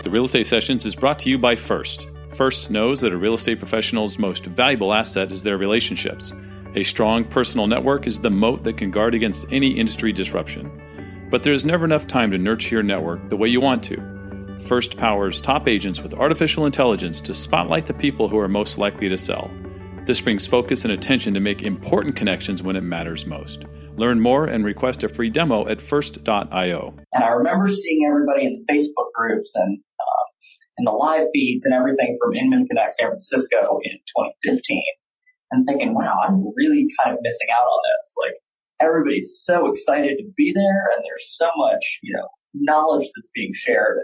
The Real Estate Sessions is brought to you by First. First knows that a real estate professional's most valuable asset is their relationships. A strong personal network is the moat that can guard against any industry disruption. But there's never enough time to nurture your network the way you want to. First powers top agents with artificial intelligence to spotlight the people who are most likely to sell. This brings focus and attention to make important connections when it matters most. Learn more and request a free demo at first.io. And I remember seeing everybody in the Facebook groups and in the live feeds and everything from Inman Connect San Francisco in 2015. And thinking, wow, I'm really kind of missing out on this. Like, everybody's so excited to be there, and there's so much, knowledge that's being shared.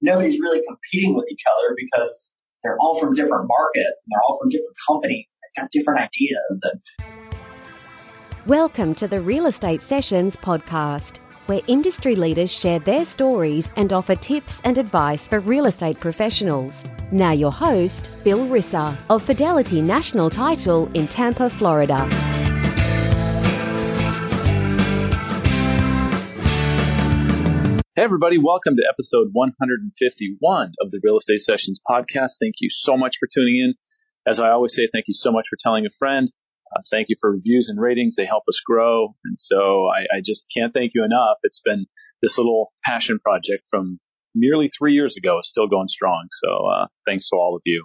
Nobody's really competing with each other because they're all from different markets, and they're all from different companies. They've got different ideas. Welcome to the Real Estate Sessions podcast, where industry leaders share their stories and offer tips and advice for real estate professionals. Now your host, Bill Risser of Fidelity National Title in Tampa, Florida. Hey everybody, welcome to episode 151 of the Real Estate Sessions podcast. Thank you so much for tuning in. As I always say, thank you so much for telling a friend. Thank you for reviews and ratings. They help us grow. And so I just can't thank you enough. It's been this little passion project from nearly 3 years ago. It's still going strong. So thanks to all of you.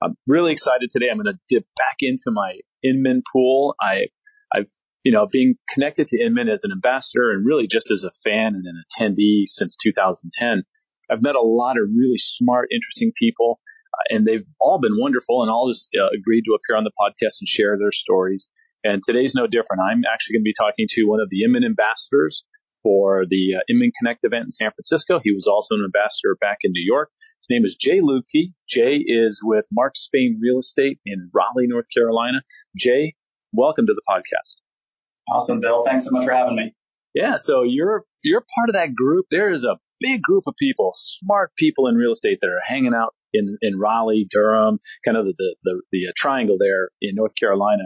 I'm really excited today. I'm going to dip back into my Inman pool. I've being connected to Inman as an ambassador and really just as a fan and an attendee since 2010. I've met a lot of really smart, interesting people. And they've all been wonderful and all just agreed to appear on the podcast and share their stories. And today's no different. I'm actually going to be talking to one of the Inman ambassadors for the Inman Connect event in San Francisco. He was also an ambassador back in New York. His name is Jay Luebke. Jay is with Mark Spain Real Estate in Raleigh, North Carolina. Jay, welcome to the podcast. Awesome, Bill. Thanks so much for having me. Yeah, so you're part of that group. There is a big group of people, smart people in real estate that are hanging out in Raleigh, Durham, kind of the triangle there in North Carolina.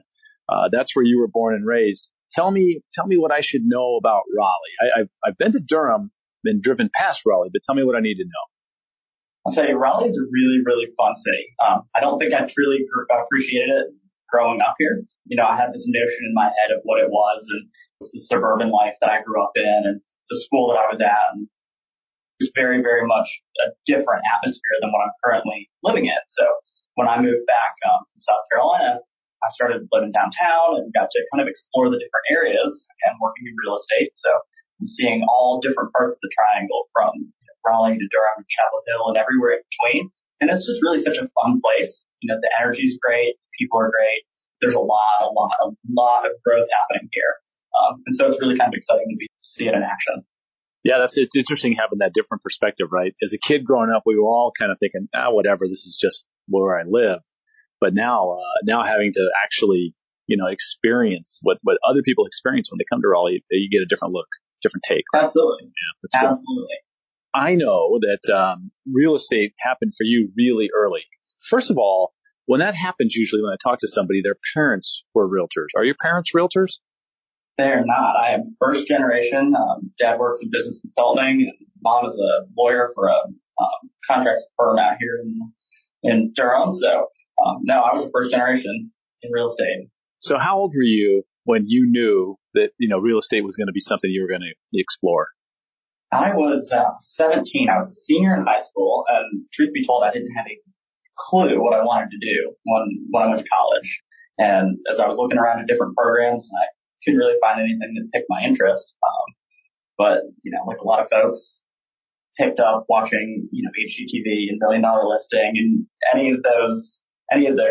That's where you were born and raised. Tell me what I should know about Raleigh. I've been to Durham, been driven past Raleigh, but tell me what I need to know. I'll tell you, Raleigh is a really, really fun city. I don't think I truly appreciated it growing up here. I had this notion in my head of what it was, and it was the suburban life that I grew up in and the school that I was at. And it's very, very much a different atmosphere than what I'm currently living in. So when I moved back from South Carolina, I started living downtown and got to kind of explore the different areas, and working in real estate. So I'm seeing all different parts of the triangle, from Raleigh to Durham to Chapel Hill and everywhere in between. And it's just really such a fun place. The energy's great. People are great. There's a lot of growth happening here. And so it's really kind of exciting to see it in action. Yeah, it's interesting having that different perspective, right? As a kid growing up, we were all kind of thinking, whatever, this is just where I live. But now having to actually, experience what other people experience when they come to Raleigh, you get a different look, different take. Right? Absolutely. Yeah, that's cool. Absolutely. I know that real estate happened for you really early. First of all, when that happens, usually when I talk to somebody, their parents were realtors. Are your parents realtors? They're not. I am first generation. Dad works in business consulting, and mom is a lawyer for a contracts firm out here in Durham. So, no, I was the first generation in real estate. So, how old were you when you knew that real estate was going to be something you were going to explore? I was 17. I was a senior in high school, and truth be told, I didn't have a clue what I wanted to do when I went to college. And as I was looking around at different programs, I couldn't really find anything that picked my interest. But, like a lot of folks, picked up watching, HGTV and Million Dollar Listing and any of those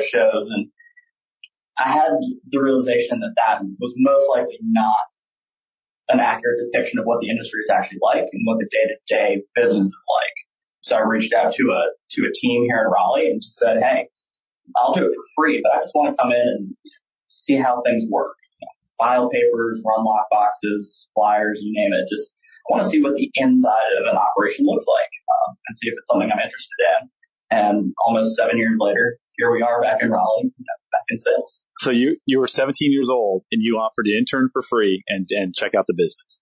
shows. And I had the realization that was most likely not an accurate depiction of what the industry is actually like and what the day-to-day business is like. So I reached out to a team here in Raleigh and just said, hey, I'll do it for free, but I just want to come in and see how things work. File papers, run lock boxes, flyers, you name it. Just I want to see what the inside of an operation looks like and see if it's something I'm interested in. And almost 7 years later, here we are back in Raleigh, back in sales. So you were 17 years old and you offered to intern for free and check out the business.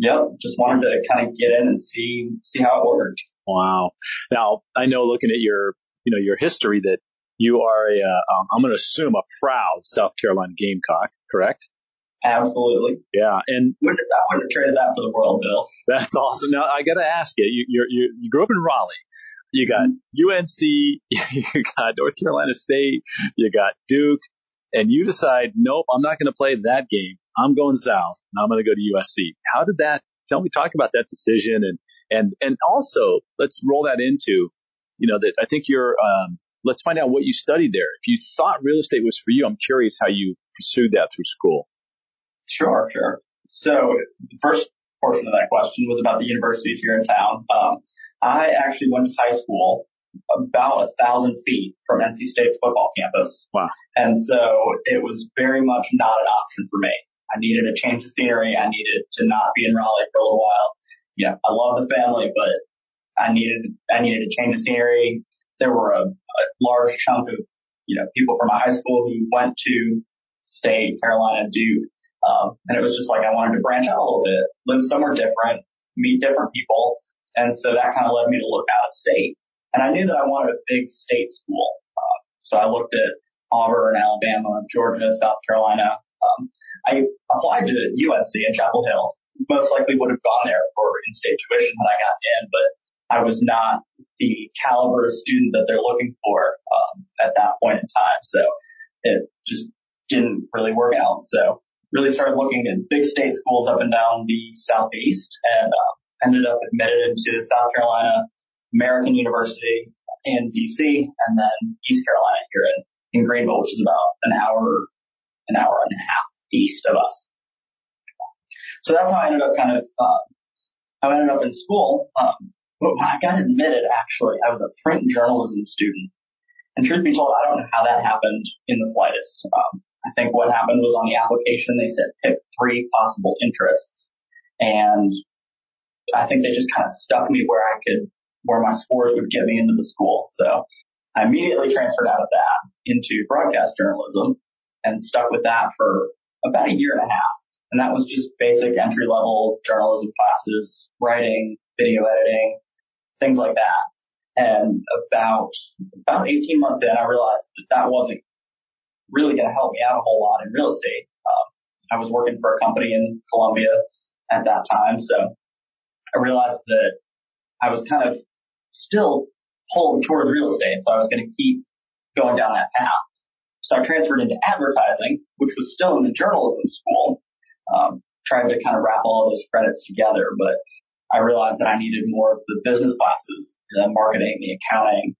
Yep, just wanted to kind of get in and see how it worked. Wow. Now, I know looking at your history that you are I'm going to assume a proud South Carolina Gamecock, correct? Absolutely. Yeah. And I wouldn't have traded that for the world, Bill. That's awesome. Now, I got to ask you, you grew up in Raleigh. You got UNC, you got North Carolina State, you got Duke, and you decide, nope, I'm not going to play that game. I'm going south, and I'm going to go to USC. How did that? Tell me, talk about that decision, and also let's roll that into, that I think you're. Let's find out what you studied there. If you thought real estate was for you, I'm curious how you pursued that through school. Sure. So the first portion of that question was about the universities here in town. I actually went to high school about 1,000 feet from NC State's football campus. Wow! And so it was very much not an option for me. I needed a change of scenery. I needed to not be in Raleigh for a little while. Yeah, I love the family, but I needed a change of scenery. There were a large chunk of people from my high school who went to State, Carolina, Duke, and it was just like I wanted to branch out a little bit, live somewhere different, meet different people, and so that kind of led me to look out of state. And I knew that I wanted a big state school, so I looked at Auburn, Alabama, Georgia, South Carolina. I applied to UNC in Chapel Hill. Most likely would have gone there for in-state tuition when I got in, but I was not the caliber of student that they're looking for at that point in time. So it just didn't really work out. So really started looking at big state schools up and down the Southeast and ended up admitted into South Carolina American University in D.C. and then East Carolina here in Greenville, which is about an hour and a half east of us. So that's how I ended up in school. But when I got admitted, actually, I was a print and journalism student. And truth be told, I don't know how that happened in the slightest. I think what happened was on the application, they said pick 3 possible interests. And I think they just kind of stuck me where my scores would get me into the school. So I immediately transferred out of that into broadcast journalism and stuck with that for about a year and a half. And that was just basic entry-level journalism classes, writing, video editing, things like that. And about 18 months in, I realized that wasn't really going to help me out a whole lot in real estate. I was working for a company in Columbia at that time, so I realized that I was kind of still pulled towards real estate, so I was going to keep going down that path. So I transferred into advertising, which was still in the journalism school, trying to kind of wrap all of those credits together. But I realized that I needed more of the business classes, the marketing, the accounting,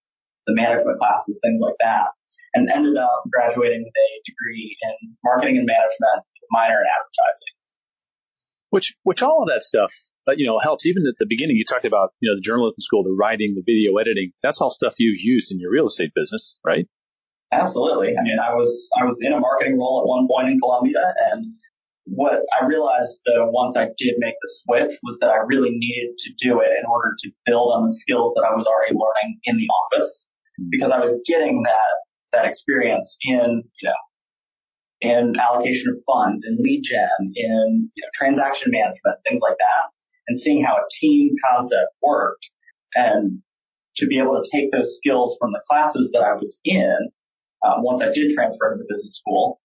the management classes, things like that, and ended up graduating with a degree in marketing and management, minor in advertising. Which all of that stuff, helps. Even at the beginning, you talked about, the journalism school, the writing, the video editing. That's all stuff you used in your real estate business, right? Absolutely. I mean, I was in a marketing role at one point in Columbia, and what I realized though once I did make the switch was that I really needed to do it in order to build on the skills that I was already learning in the office, because I was getting that experience in allocation of funds, in lead gen, in transaction management, things like that, and seeing how a team concept worked, and to be able to take those skills from the classes that I was in. Once I did transfer to the business school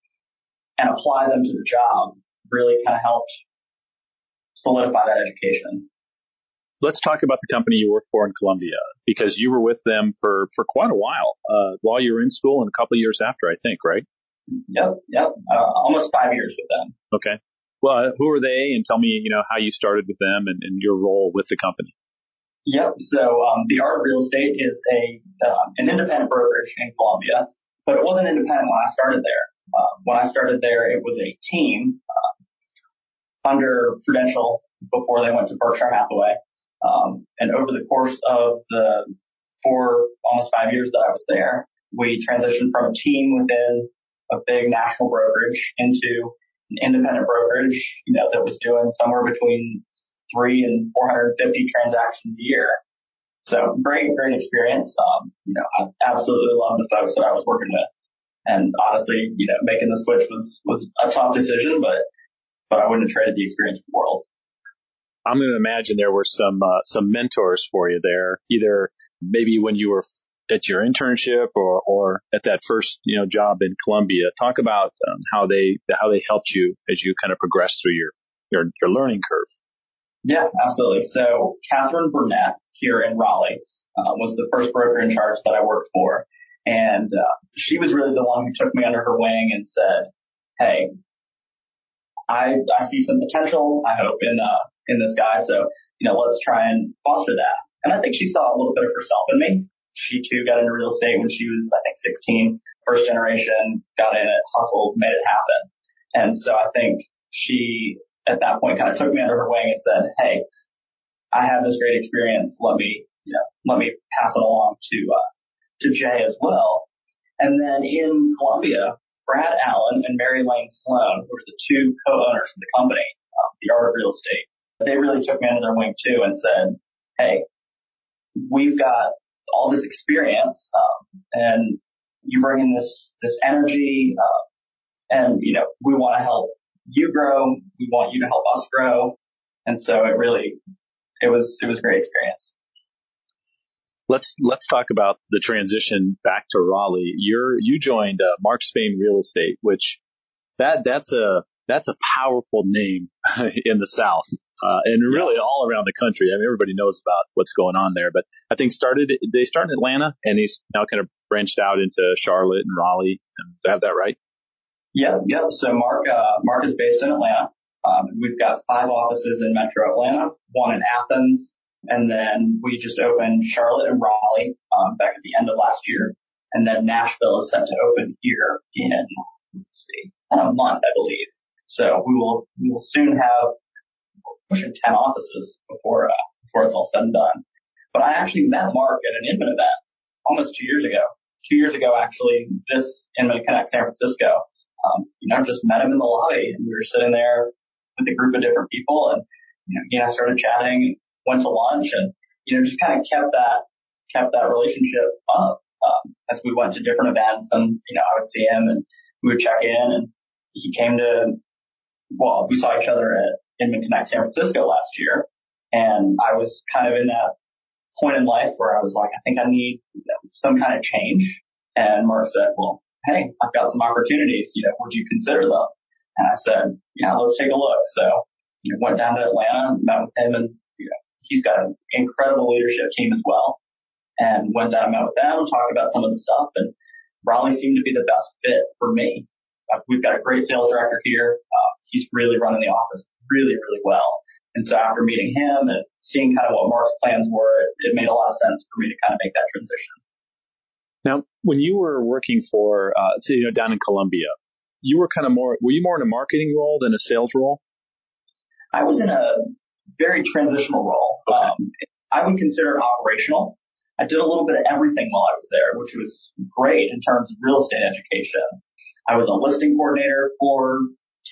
and apply them to the job, really kind of helped solidify that education. Let's talk about the company you worked for in Columbia, because you were with them for quite a while you were in school and a couple of years after, I think, right? Yep. Almost 5 years with them. Okay. Well, who are they? And tell me, how you started with them and your role with the company. Yep. So The Art of Real Estate is an independent brokerage in Columbia. But it wasn't independent when I started there. When I started there, it was a team under Prudential before they went to Berkshire Hathaway. And over the course of the 4, almost 5 years that I was there, we transitioned from a team within a big national brokerage into an independent brokerage, that was doing somewhere between 300 and 450 transactions a year. So great experience. I absolutely loved the folks that I was working with. And honestly, making the switch was a tough decision, but I wouldn't have traded the experience for the world. I'm going to imagine there were some mentors for you there, either maybe when you were at your internship or at that first, you know, job in Columbia. Talk about how they helped you as you kind of progressed through your learning curve. Yeah, absolutely. So Catherine Burnett here in Raleigh was the first broker in charge that I worked for. And she was really the one who took me under her wing and said, hey, I see some potential, I hope, in this guy. So, you know, let's try and foster that. And I think she saw a little bit of herself in me. She too got into real estate when she was, I think, 16, first generation, got in it, hustled, made it happen. And so I think she, at that point, kind of took me under her wing and said, hey, I have this great experience. Let me pass it along to Jay as well. And then in Columbia, Brad Allen and Mary Lane Sloan, who are the two co-owners of the company, The Art of Real Estate, they really took me under their wing too and said, hey, we've got all this experience, and you bring in this energy, and, you know, we want to help you grow. We want you to help us grow. And so it was a great experience. Let's talk about the transition back to Raleigh. You joined Mark Spain Real Estate, which that's a powerful name in the South, and really all around the country. I mean, everybody knows about what's going on there, but I think they started in Atlanta, and he's now kind of branched out into Charlotte and Raleigh. Do I have that right? Yeah. So Mark is based in Atlanta. We've got 5 offices in Metro Atlanta, one in Athens. And then we just opened Charlotte and Raleigh back at the end of last year. And then Nashville is set to open here in, in a month, I believe. So we will soon have pushing 10 offices before it's all said and done. But I actually met Mark at an Inman event almost 2 years ago. 2 years ago, actually, this Inman Connect San Francisco. I just met him in the lobby, and we were sitting there with a group of different people, and he and I started chatting. Went to lunch and, just kind of kept that relationship up, as we went to different events and, I would see him and we would check in and we saw each other at Inman Connect San Francisco last year. And I was kind of in that point in life where I was like, I think I need some kind of change. And Mark said, well, hey, I've got some opportunities, would you consider them? And I said, yeah, let's take a look. So, went down to Atlanta, met with him and, he's got an incredible leadership team as well, and went down and met with them, talked about some of the stuff, and Raleigh seemed to be the best fit for me. We've got a great sales director here. He's really running the office really, really well. And so after meeting him and seeing kind of what Mark's plans were, it made a lot of sense for me to kind of make that transition. Now, when you were working for, down in Columbia, were you more in a marketing role than a sales role? I was in a very transitional role. Okay. I would consider it operational. I did a little bit of everything while I was there, which was great in terms of real estate education. I was a listing coordinator for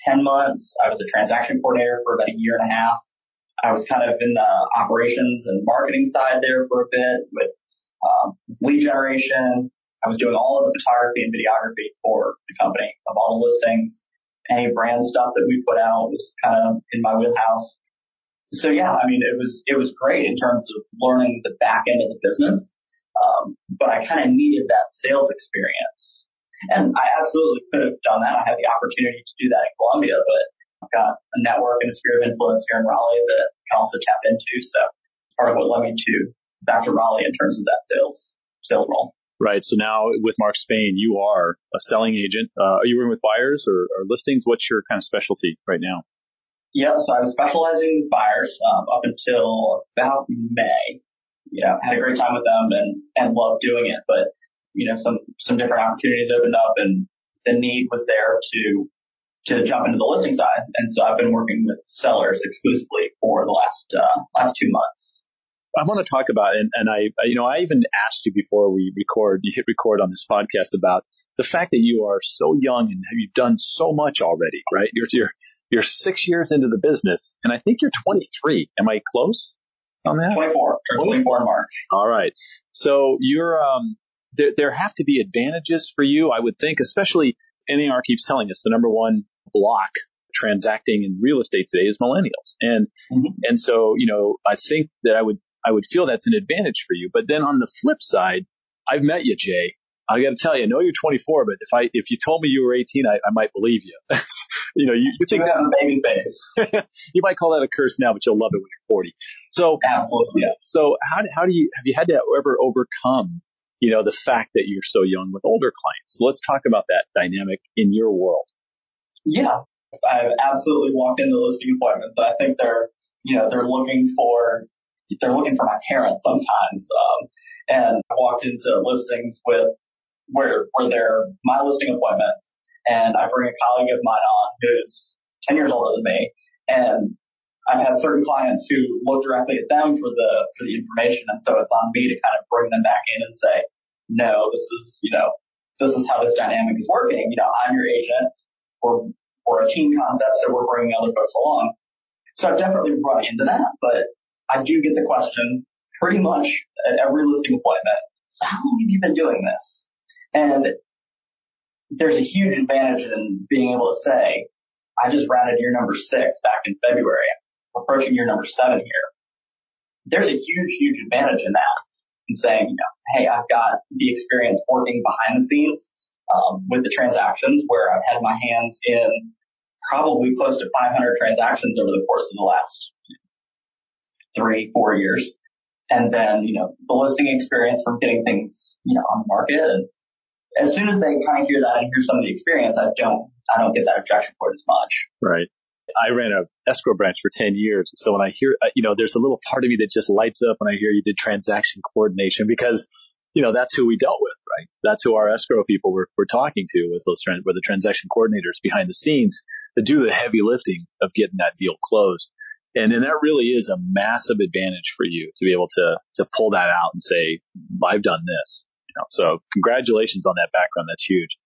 10 months. I was a transaction coordinator for about a year and a half. I was kind of in the operations and marketing side there for a bit with lead generation. I was doing all of the photography and videography for the company of all the listings. Any brand stuff that we put out was kind of in my wheelhouse. So it was great in terms of learning the back end of the business, but I kind of needed that sales experience, and I absolutely could have done that. I had the opportunity to do that in Columbia, but I've got a network and a sphere of influence here in Raleigh that I can also tap into. So it's part of what led me back to Raleigh in terms of that sales role. Right. So now with Mark Spain, you are a selling agent. Are you working with buyers or listings? What's your kind of specialty right now? Yeah, so I was specializing in buyers up until about May. Had a great time with them and loved doing it. But, some different opportunities opened up and the need was there to jump into the listing side. And so I've been working with sellers exclusively for the last 2 months. I want to talk about, and I even asked you before you hit record on this podcast about the fact that you are so young and you've done so much already, right? You're 6 years into the business, and I think you're 23. Am I close on that? 24. 24 in March. All right. So you're there have to be advantages for you, I would think, especially NAR keeps telling us the number one block transacting in real estate today is millennials. And, and so, you know, I think that I would feel that's an advantage for you. But then on the flip side, I've met you, Jay. I got to tell you, I know you're 24, but if you told me you were 18, I might believe you. You know, you think that's a baby face. You might call that a curse now, but you'll love it when you're 40. So, absolutely. Yeah. So have you had to ever overcome, you know, the fact that you're so young with older clients? So let's talk about that dynamic in your world. Yeah, I've absolutely walked into listing appointments. I think they're looking for my parents sometimes. And I walked into listings where they're my listing appointments, and I bring a colleague of mine on who's 10 years older than me, and I've had certain clients who look directly at them for the information, and so it's on me to kind of bring them back in and say, no, this is how this dynamic is working. You know, I'm your agent, or a team concept, so we're bringing other folks along. So I've definitely run into that, but I do get the question pretty much at every listing appointment. So how long have you been doing this? And there's a huge advantage in being able to say, I just rounded year number 6 back in February, approaching year number 7 here. There's a huge, huge advantage in that, in saying, you know, hey, I've got the experience working behind the scenes with the transactions, where I've had my hands in probably close to 500 transactions over the course of the last 3-4 years. And then, you know, the listing experience from getting things, you know, on the market. And as soon as they kind of hear that and hear some of the experience, I don't get that objection point as much. Right. I ran an escrow branch for 10 years. So when I hear, you know, there's a little part of me that just lights up when I hear you did transaction coordination, because, you know, that's who we dealt with, right? That's who our escrow people were talking to, was were the transaction coordinators behind the scenes that do the heavy lifting of getting that deal closed. And that really is a massive advantage for you to be able to pull that out and say, I've done this. You know, so congratulations on that background. That's huge.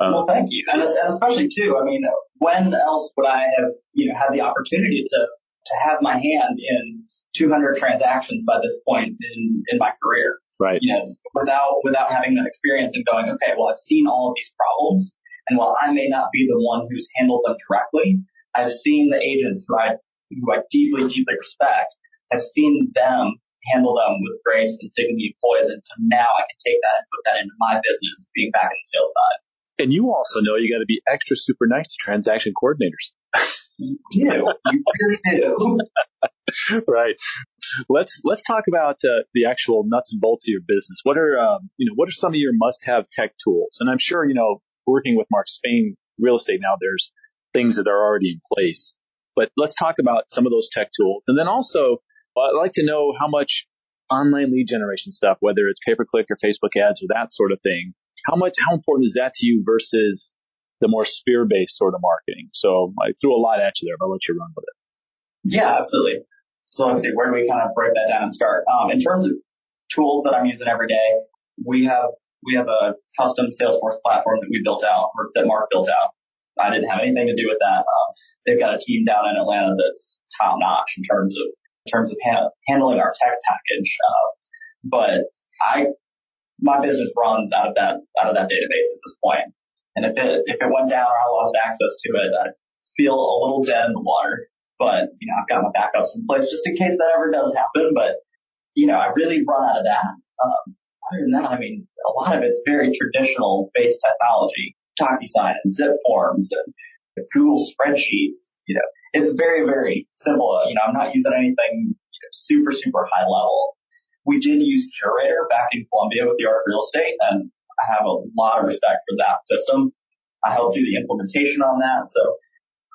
Well, thank you. And especially too, I mean, when else would I have, you know, had the opportunity to have my hand in 200 transactions by this point in my career? Right. You know, without having that experience and going, okay, well, I've seen all of these problems, and while I may not be the one who's handled them directly, I've seen the agents who I deeply, deeply respect. I've seen them handle them with grace and dignity and poise. And so now I can take that and put that into my business, being back in the sales side. And you also know you got to be extra super nice to transaction coordinators. You do. You really do. Right. Let's talk about the actual nuts and bolts of your business. What are some of your must-have tech tools? And I'm sure, you know, working with Mark Spain Real Estate now, there's things that are already in place. But let's talk about some of those tech tools. And then also, I'd like to know how much online lead generation stuff, whether it's pay-per-click or Facebook ads or that sort of thing, how important is that to you versus the more sphere-based sort of marketing? So I threw a lot at you there, but I'll let you run with it. Yeah, absolutely. So let's see, where do we kind of break that down and start? In terms of tools that I'm using every day, we have a custom Salesforce platform that we built out, or that Mark built out. I didn't have anything to do with that. They've got a team down in Atlanta that's top notch in terms of handling our tech package. But my business runs out of that database at this point. And if it went down or I lost access to it, I'd feel a little dead in the water. But, you know, I've got my backups in place just in case that ever does happen. But, you know, I really run out of that. Other than that, I mean, a lot of it's very traditional based technology. DocuSign and zip forms and Google spreadsheets. You know, it's very, very simple. You know, I'm not using anything super, super high level. We did use Curator back in Columbia with The Art of Real Estate, and I have a lot of respect for that system. I helped do the implementation on that, so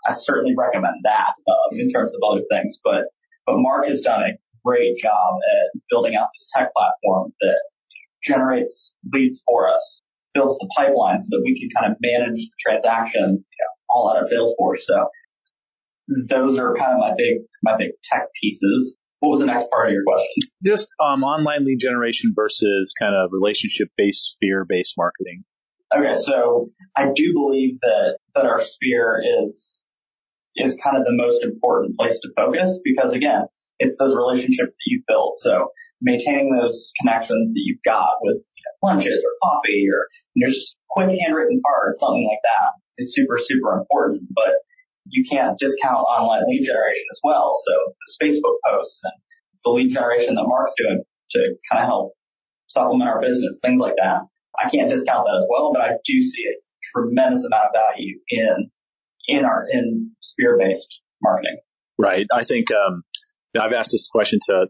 I certainly recommend that in terms of other things. But Mark has done a great job at building out this tech platform that generates leads for us, builds the pipeline so that we can kind of manage the transaction, you know, all out of Salesforce. So those are kind of my big tech pieces. What was the next part of your question? Just online lead generation versus kind of relationship-based, sphere-based marketing. Okay, so I do believe that our sphere is kind of the most important place to focus, because again, it's those relationships that you've built. So maintaining those connections that you've got with, you know, lunches or coffee or just quick handwritten cards, something like that is super, super important. But you can't discount online lead generation as well. So this Facebook posts and the lead generation that Mark's doing to kind of help supplement our business, things like that. I can't discount that as well, but I do see a tremendous amount of value in sphere-based marketing. Right. I think I've asked this question to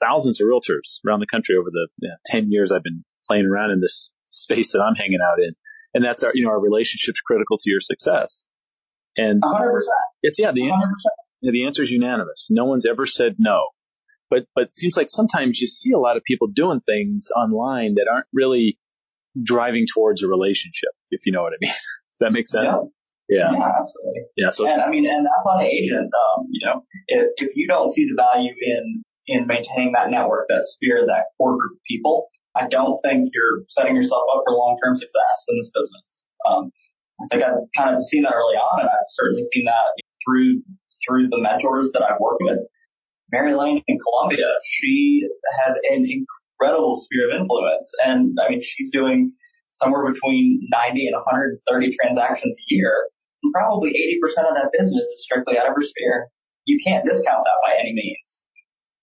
thousands of realtors around the country over the 10 years I've been playing around in this space that I'm hanging out in. And that's our relationship's critical to your success. And 100%. It's, the answer is unanimous. No one's ever said no. But it seems like sometimes you see a lot of people doing things online that aren't really driving towards a relationship, if you know what I mean. Does that make sense? Yeah, absolutely. Yeah. So, and as an agent, if you don't see the value in maintaining that network, that sphere, that core group of people, I don't think you're setting yourself up for long-term success in this business. I think I've kind of seen that early on, and I've certainly seen that through the mentors that I've worked with. Mary Lane in Columbia, she has an incredible sphere of influence. And she's doing somewhere between 90 and 130 transactions a year. And probably 80% of that business is strictly out of her sphere. You can't discount that by any means.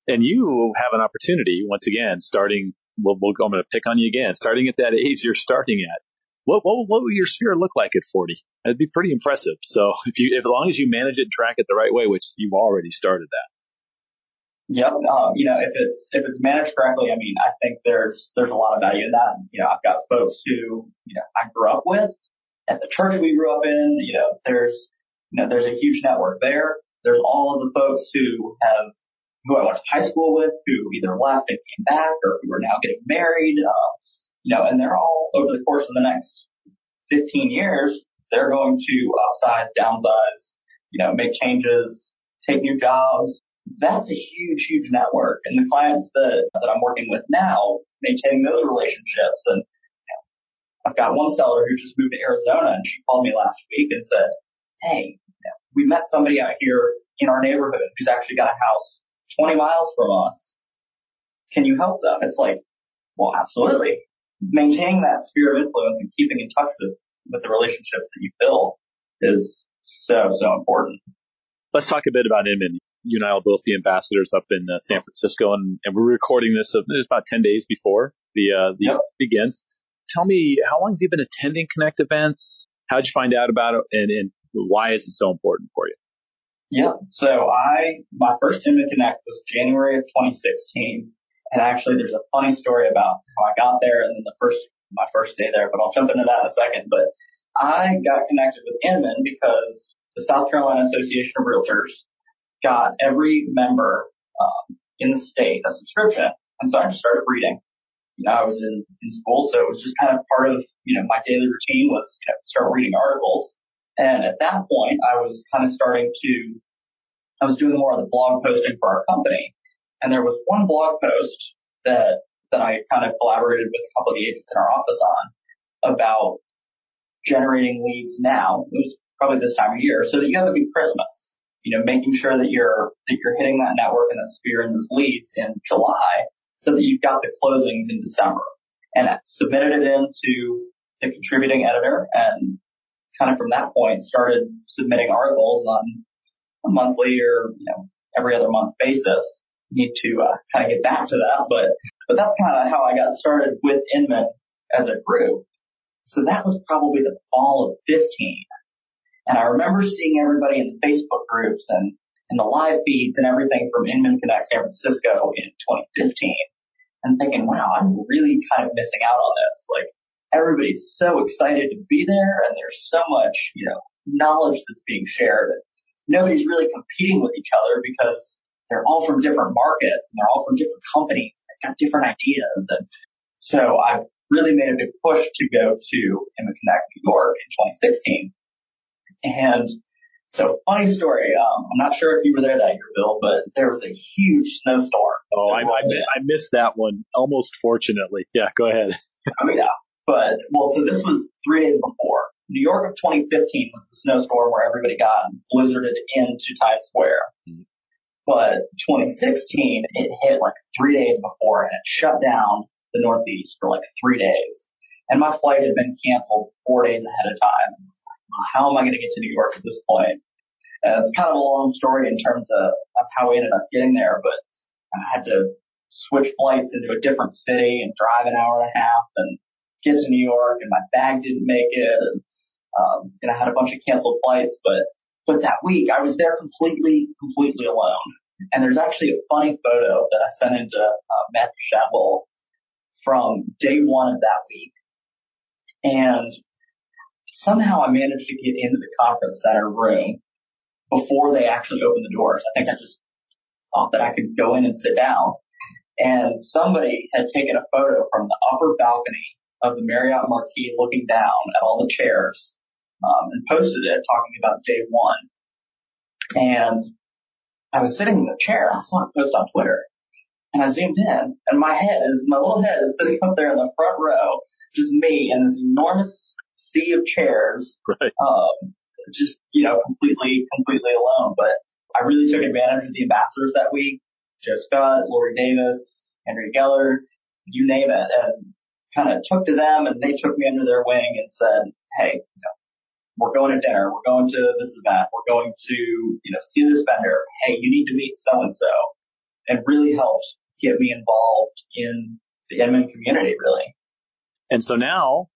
And you have an opportunity, once again, I'm going to pick on you again, starting at that age you're starting at. What would your sphere look like at 40? That'd be pretty impressive. So if as long as you manage it and track it the right way, which you've already started that. Yep. If it's managed correctly, I think there's a lot of value in that. I've got folks who, I grew up with at the church we grew up in. There's a huge network there. There's all of the folks who I went to high school with, who either left and came back or who are now getting married. And they're all over the course of the next 15 years, they're going to upsize, downsize, make changes, take new jobs. That's a huge, huge network. And the clients that I'm working with now, maintaining those relationships. And I've got one seller who just moved to Arizona, and she called me last week and said, hey, we met somebody out here in our neighborhood who's actually got a house 20 miles from us. Can you help them? It's like, well, absolutely. Maintaining that sphere of influence and keeping in touch with the relationships that you build is so, so important. Let's talk a bit about Inman. You and I will both be ambassadors up in San Francisco, and we're recording this about 10 days before the event begins. Tell me, how long have you been attending Connect events? How did you find out about it, and why is it so important for you? Yeah, so my first Inman Connect was January of 2016, and actually there's a funny story about how I got there and then my first day there, but I'll jump into that in a second. But I got connected with Inman because the South Carolina Association of Realtors got every member in the state a subscription. And so I just started reading. I was in school, so it was just kind of part of, my daily routine was start reading articles. And at that point, I was kind of I was doing more of the blog posting for our company. And there was one blog post that I kind of collaborated with a couple of the agents in our office on about generating leads now. It was probably this time of year, so that you have a good Christmas. Making sure that you're hitting that network and that sphere and those leads in July so that you've got the closings in December. And I submitted it into the contributing editor and kind of from that point started submitting articles on a monthly or every other month basis. Need to kind of get back to that, but that's kind of how I got started with Inman as a group. So that was probably the fall of 2015. And I remember seeing everybody in the Facebook groups and the live feeds and everything from Inman Connect San Francisco in 2015 and thinking, wow, I'm really kind of missing out on this. Like everybody's so excited to be there and there's so much, knowledge that's being shared. Nobody's really competing with each other because they're all from different markets and they're all from different companies. They've got different ideas. And so I really made a big push to go to Inman Connect New York in 2016. And so, funny story. I'm not sure if you were there that year, Bill, but there was a huge snowstorm. Oh, I missed that one almost fortunately. Yeah, go ahead. So this was 3 days before. New York of 2015 was the snowstorm where everybody got blizzarded into Times Square. Mm-hmm. But 2016, it hit 3 days before and it shut down the Northeast for 3 days. And my flight had been canceled 4 days ahead of time. How am I going to get to New York at this point? And it's kind of a long story in terms of how we ended up getting there, but I had to switch flights into a different city and drive an hour and a half and get to New York, and my bag didn't make it. And I had a bunch of canceled flights, but that week I was there completely alone. And there's actually a funny photo that I sent into Matthew Shappell from day one of that week. And somehow I managed to get into the conference center room before they actually opened the doors. I think I just thought that I could go in and sit down. And somebody had taken a photo from the upper balcony of the Marriott Marquis looking down at all the chairs, and posted it talking about day one. And I was sitting in the chair. I saw it post on Twitter, and I zoomed in, and my little head is sitting up there in the front row, just me and this enormous sea of chairs, right. Just, you know, completely alone. But I really took advantage of the ambassadors that week: Joe Scott, Lori Davis, Andrea Geller, you name it, and kind of took to them, and they took me under their wing and said, "Hey, you know, we're going to dinner. We're going to this event. We're going to, you know, see this vendor. Hey, you need to meet so-and-so." And really helped get me involved in the Inman community, really. And so now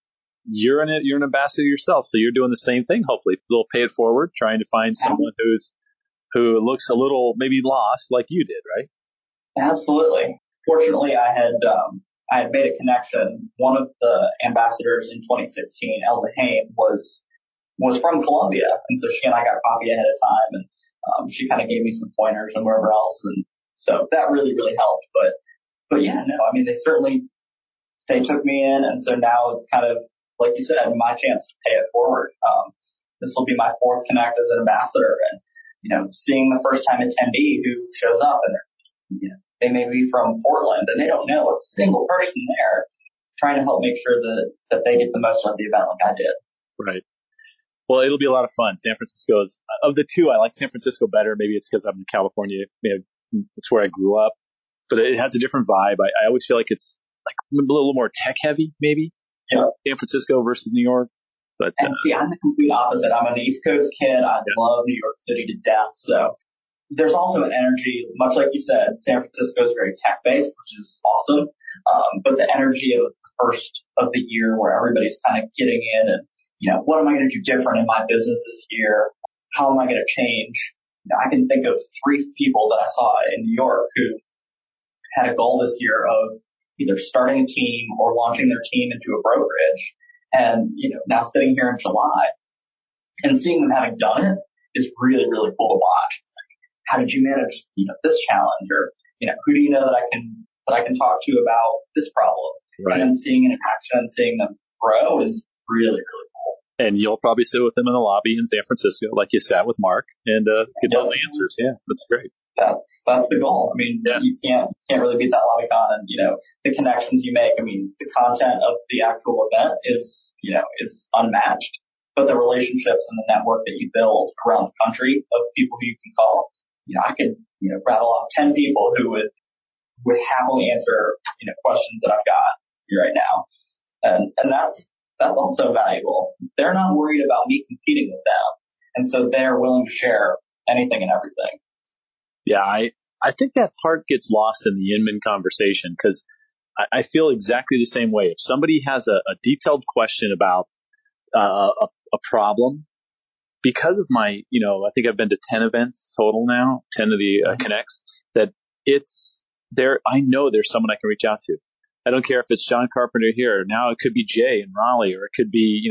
you're an ambassador yourself. So you're doing the same thing, hopefully. A little pay it forward, trying to find someone who looks a little maybe lost like you did, right? Absolutely. Fortunately, I had made a connection. One of the ambassadors in 2016, Elsa Hahne, was from Colombia, and so she and I got coffee ahead of time, and she kind of gave me some pointers and wherever else, and so that really helped. But yeah, no, I mean, they took me in, and so now it's kind of like you said, my chance to pay it forward. This will be my fourth connect as an ambassador, and you know, seeing the first time attendee who shows up, and you know, they may be from Portland and they don't know a single person there, trying to help make sure that they get the most out of the event like I did. Right. Well, it'll be a lot of fun. San Francisco is, of the two, I like San Francisco better. Maybe it's because I'm in California. You know, it's where I grew up, but it has a different vibe. I always feel like it's like a little more tech heavy, maybe. Yeah. San Francisco versus New York. But see, I'm the complete opposite. I'm an East Coast kid. I love New York City to death. So there's also an energy, much like you said, San Francisco is very tech based, which is awesome. But the energy of the first of the year where everybody's kind of getting in and, you know, what am I going to do different in my business this year? How am I going to change? You know, I can think of three people that I saw in New York who had a goal this year of either starting a team or launching their team into a brokerage. And, you know, now sitting here in July and seeing them having done it is really cool to watch. It's like, how did you manage, you know, this challenge? Or, you know, who do you know that I can talk to about this problem? Right. And then seeing it in action and seeing them grow is really cool. And you'll probably sit with them in the lobby in San Francisco, like you sat with Mark, and get those answers. Yeah, that's great. That's the goal. I mean, You can't really beat that LobbyCon, and you know, the connections you make. I mean, the content of the actual event is unmatched, but the relationships and the network that you build around the country of people who you can call. You know, I could rattle off 10 people who would happily answer questions that I've got right now, and that's also valuable. They're not worried about me competing with them, and so they're willing to share anything and everything. Yeah, I think that part gets lost in the Inman conversation, because I feel exactly the same way. If somebody has a detailed question about a problem, because of my, I think I've been to 10 events total now, 10 of the connects, that it's there. I know there's someone I can reach out to. I don't care if it's John Carpenter here. Now it could be Jay in Raleigh, or it could be,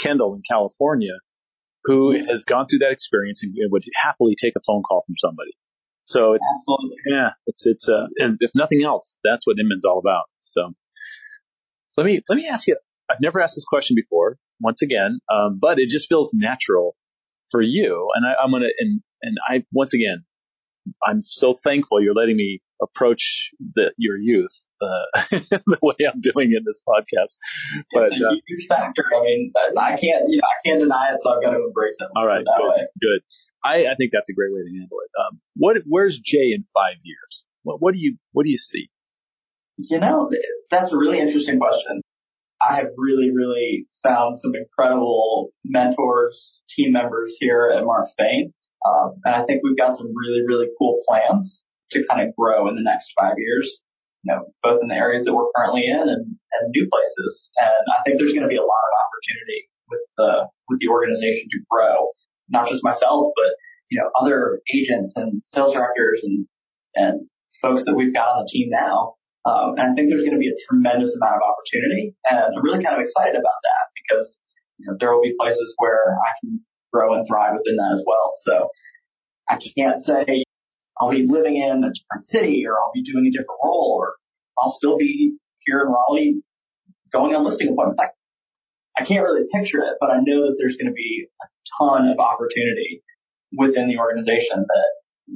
Kendall in California, who has gone through that experience and would happily take a phone call from somebody. So it's, absolutely. Yeah, it's, and if nothing else, that's what Inman's all about. So let me ask you, I've never asked this question before, once again, but it just feels natural for you. And I, once again, I'm so thankful you're letting me approach your youth the way I'm doing in this podcast. But it's a huge factor. I mean, I can't deny it, so I've got to embrace it. All right, good. I think that's a great way to handle it. Where's Jay in 5 years? What do you see? That's a really interesting question. I have really found some incredible mentors, team members here at Mark Spain. And I think we've got some really cool plans to kind of grow in the next 5 years, you know, both in the areas that we're currently in and new places. And I think there's going to be a lot of opportunity with the organization to grow, not just myself, but, you know, other agents and sales directors and folks that we've got on the team now. And I think there's going to be a tremendous amount of opportunity. And I'm really kind of excited about that because, you know, there will be places where I can grow and thrive within that as well. So I can't say I'll be living in a different city or I'll be doing a different role or I'll still be here in Raleigh going on listing appointments. I can't really picture it, but I know that there's going to be a ton of opportunity within the organization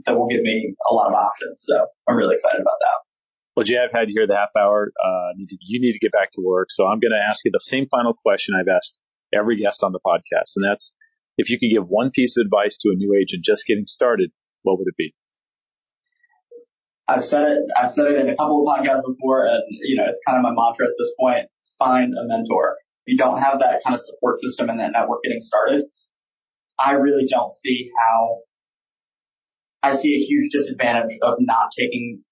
that will give me a lot of options. So I'm really excited about that. Well, Jay, I've had you here the half hour. You need to get back to work. So I'm going to ask you the same final question I've asked every guest on the podcast. And that's, if you could give one piece of advice to a new agent just getting started, what would it be? I've said it in a couple of podcasts before, and you know, it's kind of my mantra at this point. Find a mentor. If you don't have that kind of support system and that network getting started, I really don't see how I see a huge disadvantage of not taking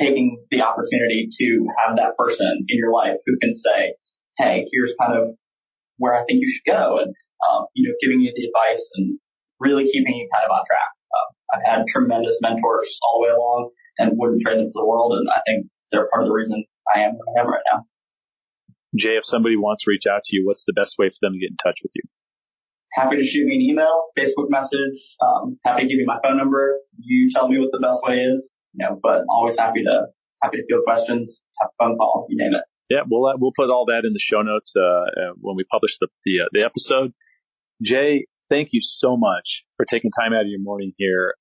the opportunity to have that person in your life who can say, hey, here's kind of where I think you should go, and you know, giving you the advice and really keeping you kind of on track. I've had tremendous mentors all the way along and wouldn't trade them for the world. And I think they're part of the reason I am where I am right now. Jay, if somebody wants to reach out to you, what's the best way for them to get in touch with you? Happy to shoot me an email, Facebook message. Happy to give you my phone number. You tell me what the best way is, you know, but always happy to field questions, have a phone call, you name it. Yeah, we'll put all that in the show notes when we publish the episode. Jay, thank you so much for taking time out of your morning here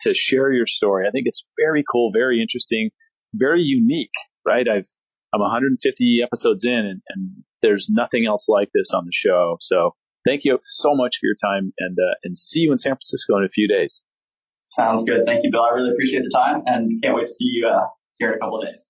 to share your story. I think it's very cool, very interesting, very unique, right? I'm 150 episodes in and there's nothing else like this on the show. So thank you so much for your time and see you in San Francisco in a few days. Sounds good. Thank you, Bill. I really appreciate the time and can't wait to see you here in a couple of days.